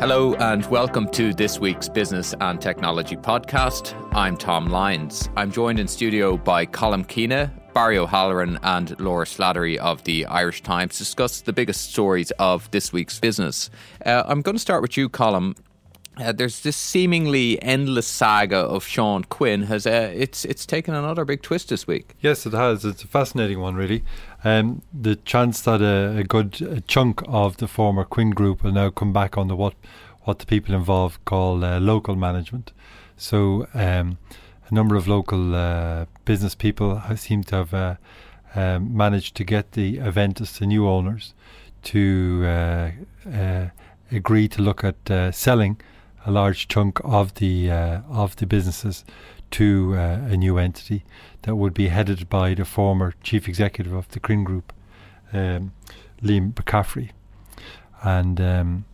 Hello and welcome to this week's Business and Technology podcast. I'm Tom Lyons. I'm joined in studio by Colm Keena, Barry O'Halloran and Laura Slattery of the Irish Times to discuss the biggest stories of this week's business. I'm going to start with you, Colm. There's this seemingly endless saga of Sean Quinn. It's taken another big twist this week. Yes, it has. It's a fascinating one, really. The chance that a good chunk of the former Quinn Group will now come back on the what the people involved call local management. So a number of local business people seem to have managed to get the Aventus, the new owners, to agree to look at selling a large chunk of the businesses to a new entity that would be headed by the former chief executive of the Green Group, Liam McCaffrey. And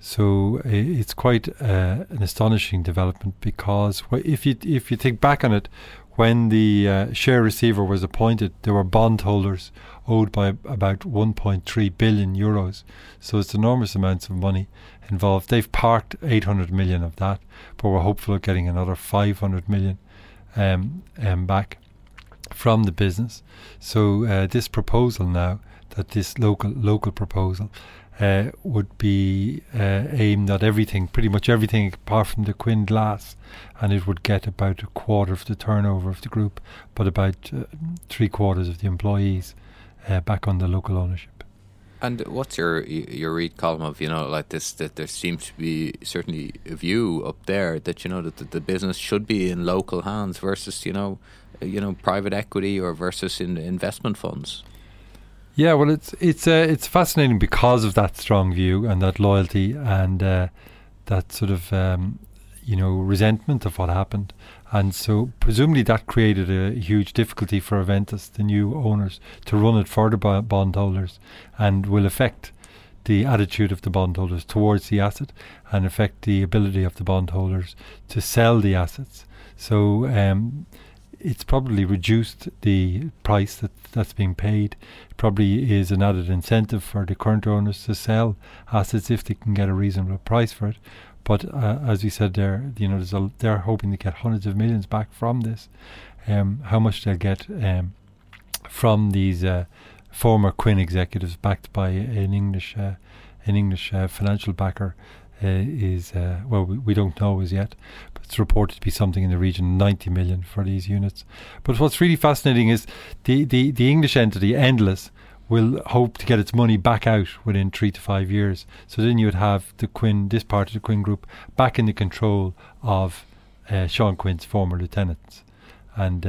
so it's quite an astonishing development, because if you think back on it, when the share receiver was appointed, there were bondholders owed by about 1.3 billion euros. So it's enormous amounts of money involved. They've parked 800 million of that, but we're hopeful of getting another 500 million back from the business. So this proposal now, that this local proposal would be aimed at everything, pretty much everything apart from the Quinn glass, and it would get about a quarter of the turnover of the group, but about three quarters of the employees back on the local ownership. And what's your read, column of, you know, like this, that there seems to be certainly a view up there that, you know, that the business should be in local hands versus, you know, private equity or versus in investment funds? Yeah, well, it's fascinating because of that strong view and that loyalty and that sort of resentment of what happened. And so presumably that created a huge difficulty for Aventus, the new owners, to run it for the bondholders, and will affect the attitude of the bondholders towards the asset and affect the ability of the bondholders to sell the assets. So it's probably reduced the price that's being paid. It probably is an added incentive for the current owners to sell assets if they can get a reasonable price for it. But as we said there, you know, they're hoping to get hundreds of millions back from this. How much they'll get from these former Quinn executives, backed by an English financial backer, we don't know as yet. But it's reported to be something in the region of 90 million for these units. But what's really fascinating is the English entity, Endless, will hope to get its money back out within 3 to 5 years. So then you would have this part of the Quinn Group back in the control of Sean Quinn's former lieutenants, and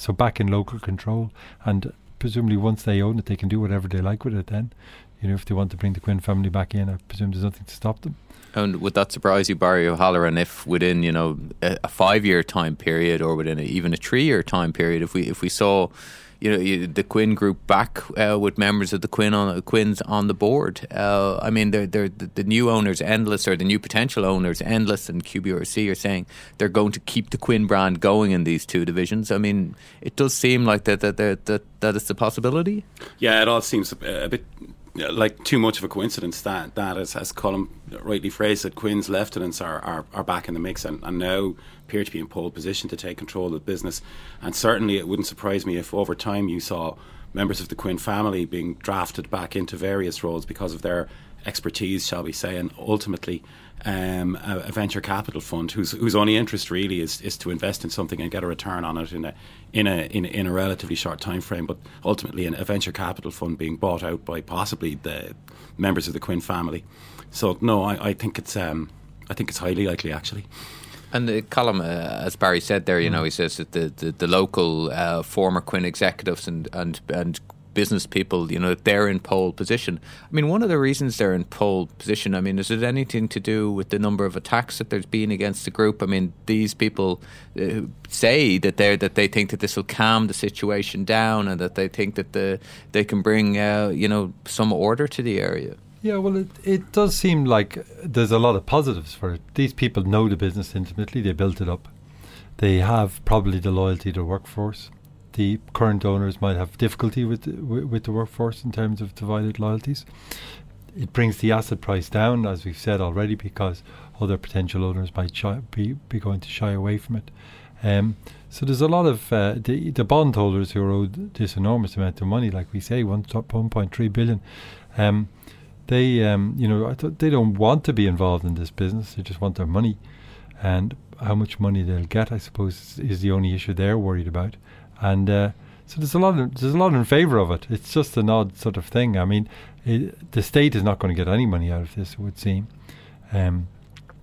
so back in local control. And presumably once they own it, they can do whatever they like with it. Then, you know, if they want to bring the Quinn family back in, I presume there's nothing to stop them. And would that surprise you, Barry O'Halloran, if within, you know, a 5 year time period, or within even a 3 year time period, if we saw, you know, the Quinn Group back with members of the Quinns on the board? I mean, the new owners, Endless, or the new potential owners, Endless and QBRC, are saying they're going to keep the Quinn brand going in these two divisions. I mean, it does seem like that is the possibility. Yeah, it all seems a bit like too much of a coincidence that as Colm rightly phrased it, Quinn's lieutenants are back in the mix and now appear to be in pole position to take control of the business. And certainly it wouldn't surprise me if over time you saw members of the Quinn family being drafted back into various roles because of their expertise, shall we say, and ultimately a venture capital fund whose only interest really is to invest in something and get a return on it in a relatively short time frame. But ultimately, a venture capital fund being bought out by possibly the members of the Quinn family. So no, I think it's highly likely actually. And the column, as Barry said there, you know, he says that the local former Quinn executives and business people, you know, they're in pole position. I mean, one of the reasons they're in pole position, I mean, is it anything to do with the number of attacks that there's been against the group? I mean, these people say that they think that this will calm the situation down and that they think that they can bring, you know, some order to the area. Yeah, well, it does seem like there's a lot of positives for it. These people know the business intimately. They built it up. They have probably the loyalty to the workforce. The current owners might have difficulty with the workforce in terms of divided loyalties. It brings the asset price down, as we've said already, because other potential owners might be going to shy away from it. So there's a lot of the bondholders who are owed this enormous amount of money, like we say, $1.3 billion. They don't want to be involved in this business. They just want their money, and how much money they'll get, I suppose, is the only issue they're worried about. And so there's a lot in favour of it. It's just an odd sort of thing. I mean, the state is not going to get any money out of this, it would seem.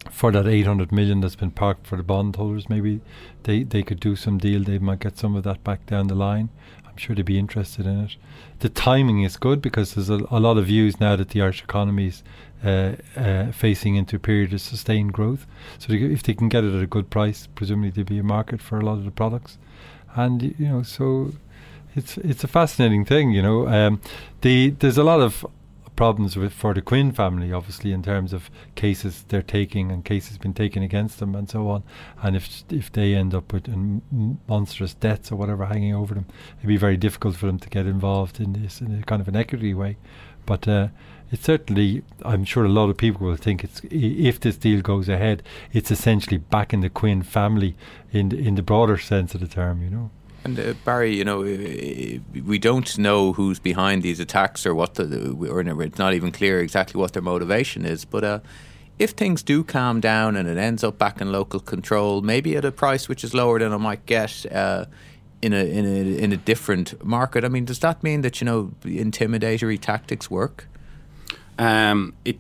For that 800 million that's been parked for the bondholders, maybe they could do some deal. They might get some of that back down the line. I'm sure they'd be interested in it. The timing is good because there's a lot of views now that the Irish economy is facing into a period of sustained growth. So if they can get it at a good price, presumably there'd be a market for a lot of the products. And, you know, so it's a fascinating thing, you know. There's a lot of problems for the Quinn family, obviously, in terms of cases they're taking and cases been taken against them and so on. And if they end up with monstrous debts or whatever hanging over them, it'd be very difficult for them to get involved in this in a kind of an equity way. But it's certainly, I'm sure a lot of people will think if this deal goes ahead, it's essentially back in the Quinn family in the broader sense of the term, you know. And Barry, you know, we don't know who's behind these attacks or what it's not even clear exactly what their motivation is. But if things do calm down and it ends up back in local control, maybe at a price which is lower than I might get, in a different market. I mean, does that mean that, you know, intimidatory tactics work? It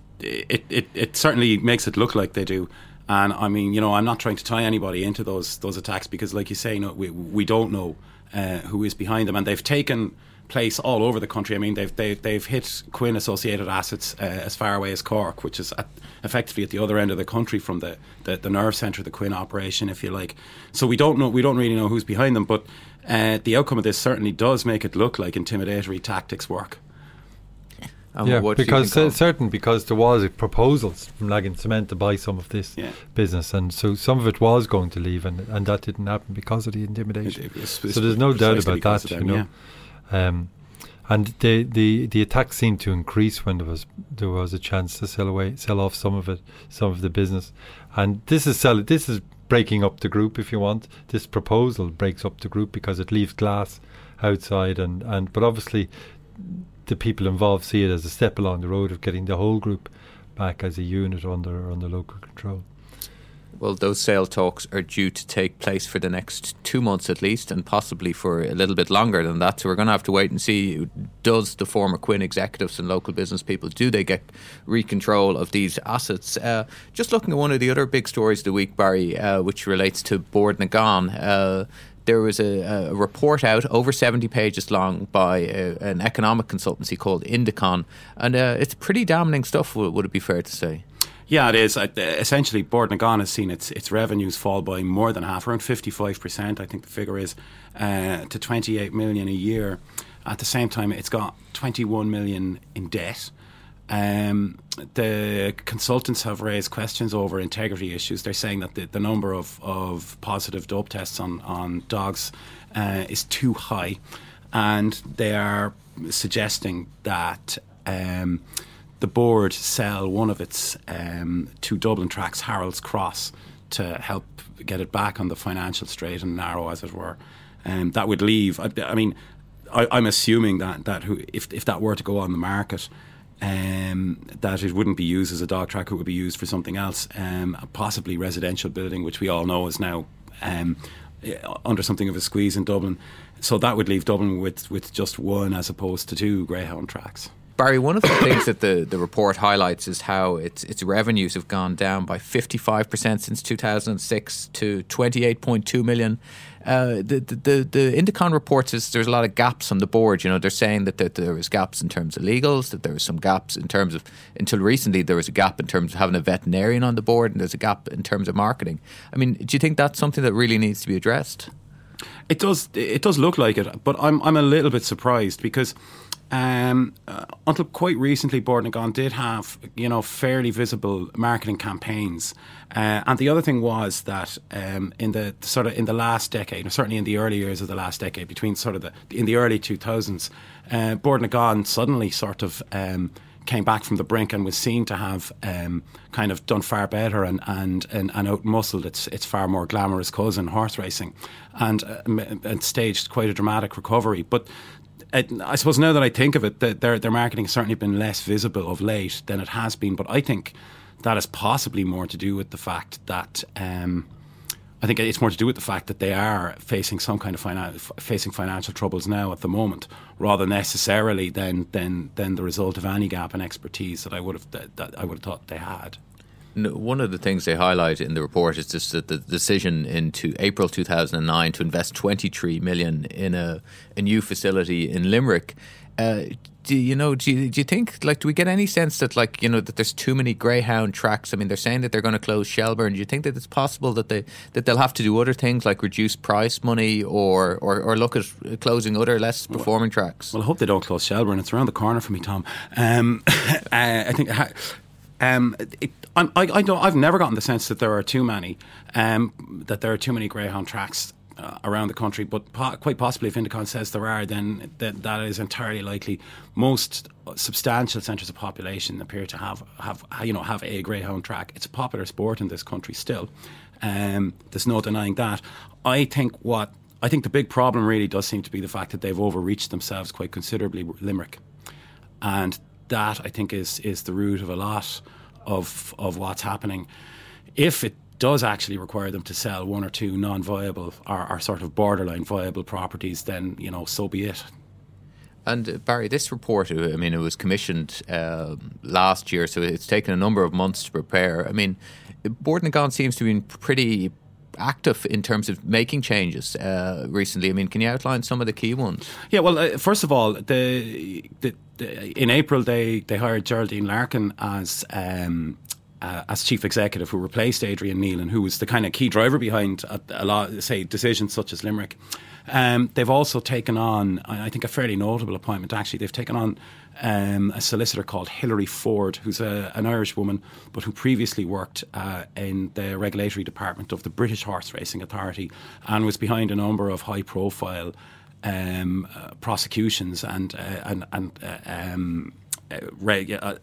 certainly makes it look like they do. And I mean, you know, I'm not trying to tie anybody into those attacks because, like you say, no, we don't know who is behind them, and they've taken place all over the country. I mean, they've hit Quinn associated assets as far away as Cork, which is effectively at the other end of the country from the nerve centre of the Quinn operation, if you like. So we don't really know who's behind them, but the outcome of this certainly does make it look like intimidatory tactics work. Because there was proposals from Lagan Cement to buy some of this business, and so some of it was going to leave, and that didn't happen because of the intimidation. So there's no doubt about that, them, you know. Yeah. And the attacks seemed to increase when there was a chance to sell off some of the business, and this is breaking up the group, if you want. This proposal breaks up the group because it leaves glass outside, but obviously the people involved see it as a step along the road of getting the whole group back as a unit under local control. Well, those sale talks are due to take place for the next 2 months at least, and possibly for a little bit longer than that. So we're going to have to wait and see, does the former Quinn executives and local business people, do they get recontrol of these assets? Just looking at one of the other big stories of the week, Barry, which relates to Bord na gCon. There was a report out over 70 pages long by an economic consultancy called Indicon, and it's pretty damning stuff, would it be fair to say? Yeah, it is. Essentially, Bord na gCon has seen its revenues fall by more than half, around 55%, I think the figure is, to 28 million a year. At the same time, it's got 21 million in debt. The consultants have raised questions over integrity issues. They're saying that the number of positive dope tests on dogs is too high, and they are suggesting that the board sell one of its two Dublin tracks, Harold's Cross, to help get it back on the financial straight and narrow, as it were. That would leave, I'm assuming that if that were to go on the market, that it wouldn't be used as a dog track, it would be used for something else, possibly residential building, which we all know is now under something of a squeeze in Dublin. So that would leave Dublin with just one as opposed to two greyhound tracks. Barry, one of the things that the report highlights is how its revenues have gone down by 55% since 2006 to 28.2 million. The Indicon reports is there's a lot of gaps on the board. You know, they're saying that there was gaps in terms of legals, that there was some gaps in terms of, until recently, there was a gap in terms of having a veterinarian on the board, and there's a gap in terms of marketing. I mean, do you think that's something that really needs to be addressed? It does look like it, but I'm a little bit surprised because until quite recently, Bord na gCon did have, fairly visible marketing campaigns. And the other thing was that in the last decade, or certainly in the early years of the last decade, between in the early 2000s, Bord na gCon suddenly came back from the brink and was seen to have kind of done far better and out-muscled its far more glamorous cousin, horse racing, and staged quite a dramatic recovery. But I suppose now that I think of it, that their marketing has certainly been less visible of late than it has been. But I think that is possibly more to do with the fact that they are facing some kind of financial troubles now at the moment, rather necessarily than the result of any gap in expertise that I would have thought they had. One of the things they highlight in the report is just that the decision into April 2009 to invest 23 million in a new facility in Limerick. Do you think, do we get any sense that, that there's too many greyhound tracks? I mean, they're saying that they're going to close Shelburne. Do you think that it's possible that they'll have to do other things like reduce prize money or look at closing other less performing tracks? Well, I hope they don't close Shelburne. It's around the corner for me, Tom. I think. I've never gotten the sense that there are too many, greyhound tracks around the country. But quite possibly, if Indicon says there are, then that is entirely likely. Most substantial centres of population appear to have a greyhound track. It's a popular sport in this country still. There's no denying that. I think the big problem really does seem to be the fact that they've overreached themselves quite considerably with Limerick, and that, I think, is the root of a lot of what's happening. If it does actually require them to sell one or two non-viable or sort of borderline viable properties, then, so be it. And Barry, this report, it was commissioned last year, so it's taken a number of months to prepare. I mean, Bord na gCon seems to have been pretty active in terms of making changes recently. I mean, can you outline some of the key ones? Yeah, well, first of all, in April they hired Geraldine Larkin as chief executive, who replaced Adrian Nealon, who was the kind of key driver behind a lot, say, decisions such as Limerick. They've also taken on, I think, a fairly notable appointment. Actually, they've taken on a solicitor called Hilary Ford, who's an Irish woman, but who previously worked in the regulatory department of the British Horse Racing Authority and was behind a number of high-profile prosecutions and a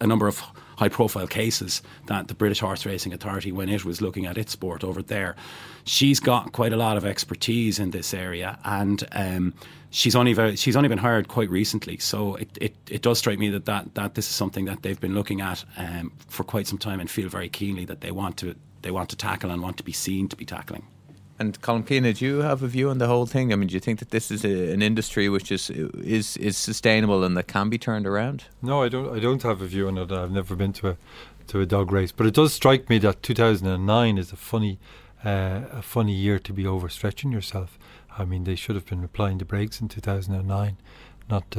number of high-profile cases that the British Horse Racing Authority, when it was looking at its sport over there, she's got quite a lot of expertise in this area, and she's only been hired quite recently. So it does strike me that this is something that they've been looking at for quite some time and feel very keenly that they want to tackle and want to be seen to be tackling. And Colm Keena, do you have a view on the whole thing? I mean, do you think that this is an industry which is sustainable and that can be turned around? No, I don't have a view on it. I've never been to a dog race, but it does strike me that 2009 is a funny year to be overstretching yourself. I mean, they should have been applying the brakes in 2009, not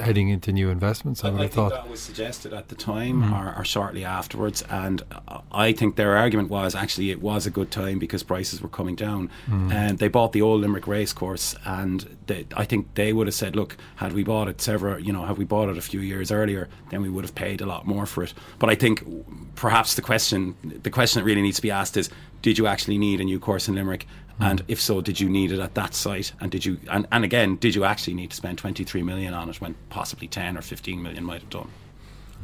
heading into new investments. I think that was suggested at the time or shortly afterwards, and I think their argument was actually it was a good time because prices were coming down, and they bought the old Limerick racecourse, and I think they would have said, look, had we bought it a few years earlier, then we would have paid a lot more for it. But I think perhaps the question that really needs to be asked is, did you actually need a new course in Limerick? And if so, did you need it at that site? And did you, and again, did you actually need to spend 23 million on it when possibly 10 or 15 million might have done?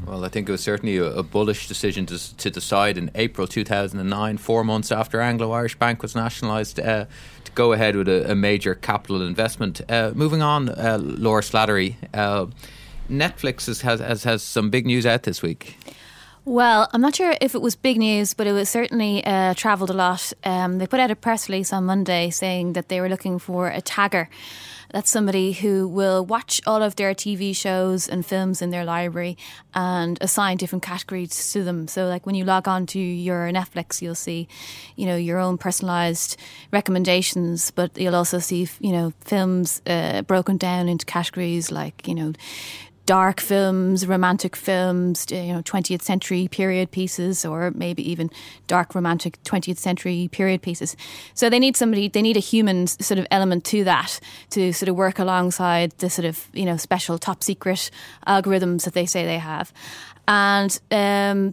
Well, I think it was certainly a bullish decision to decide in April 2009, 4 months after Anglo-Irish Bank was nationalised, to go ahead with a major capital investment. Moving on, Laura Slattery, Netflix has some big news out this week. Well, I'm not sure if it was big news, but it was certainly travelled a lot. They put out a press release on Monday saying that they were looking for a tagger. That's somebody who will watch all of their TV shows and films in their library and assign different categories to them. So like when you log on to your Netflix, you'll see, you know, your own personalised recommendations, but you'll also see, you know, films broken down into categories like, you know, dark films, romantic films, you know, 20th century period pieces, or maybe even dark romantic 20th century period pieces. So they need somebody, they need a human sort of element to that to sort of work alongside the sort of, you know, special top secret algorithms that they say they have. And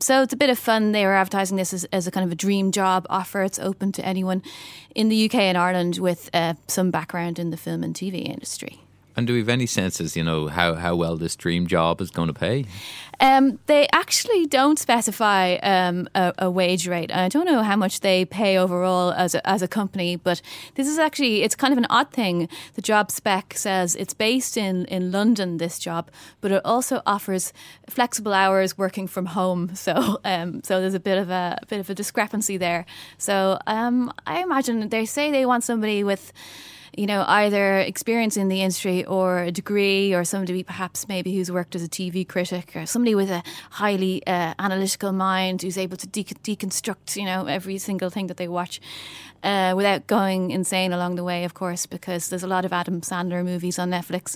so it's a bit of fun. They were advertising this as a kind of a dream job offer. It's open to anyone in the UK and Ireland with some background in the film and TV industry. And do we have any sense as, you know, how well this dream job is going to pay? They actually don't specify a wage rate. I don't know how much they pay overall as a company, but this is actually, it's kind of an odd thing. The job spec says it's based in London, this job, but it also offers flexible hours working from home. So so there's a bit of a discrepancy there. So I imagine they say they want somebody with, you know, either experience in the industry or a degree, or somebody perhaps maybe who's worked as a TV critic, or somebody with a highly analytical mind who's able to deconstruct, you know, every single thing that they watch without going insane along the way, of course, because there's a lot of Adam Sandler movies on Netflix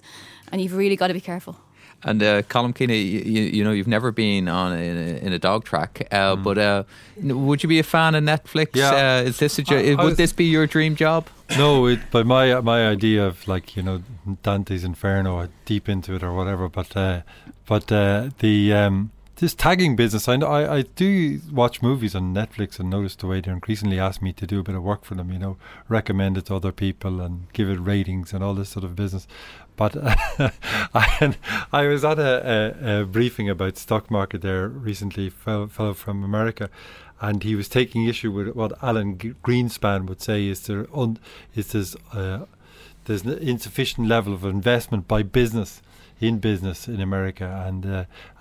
and you've really got to be careful. And Colm Keena, you know, you've never been on in a dog track, but would you be a fan of Netflix? Yeah. Is this would this be your dream job? No, but my idea of, like, you know, Dante's Inferno, deep into it or whatever. But the this tagging business, I do watch movies on Netflix and notice the way they increasingly ask me to do a bit of work for them. You know, recommend it to other people and give it ratings and all this sort of business. But I was at a briefing about stock market there recently, fellow from America, and he was taking issue with what Alan Greenspan would say is there's an insufficient level of investment by business in America,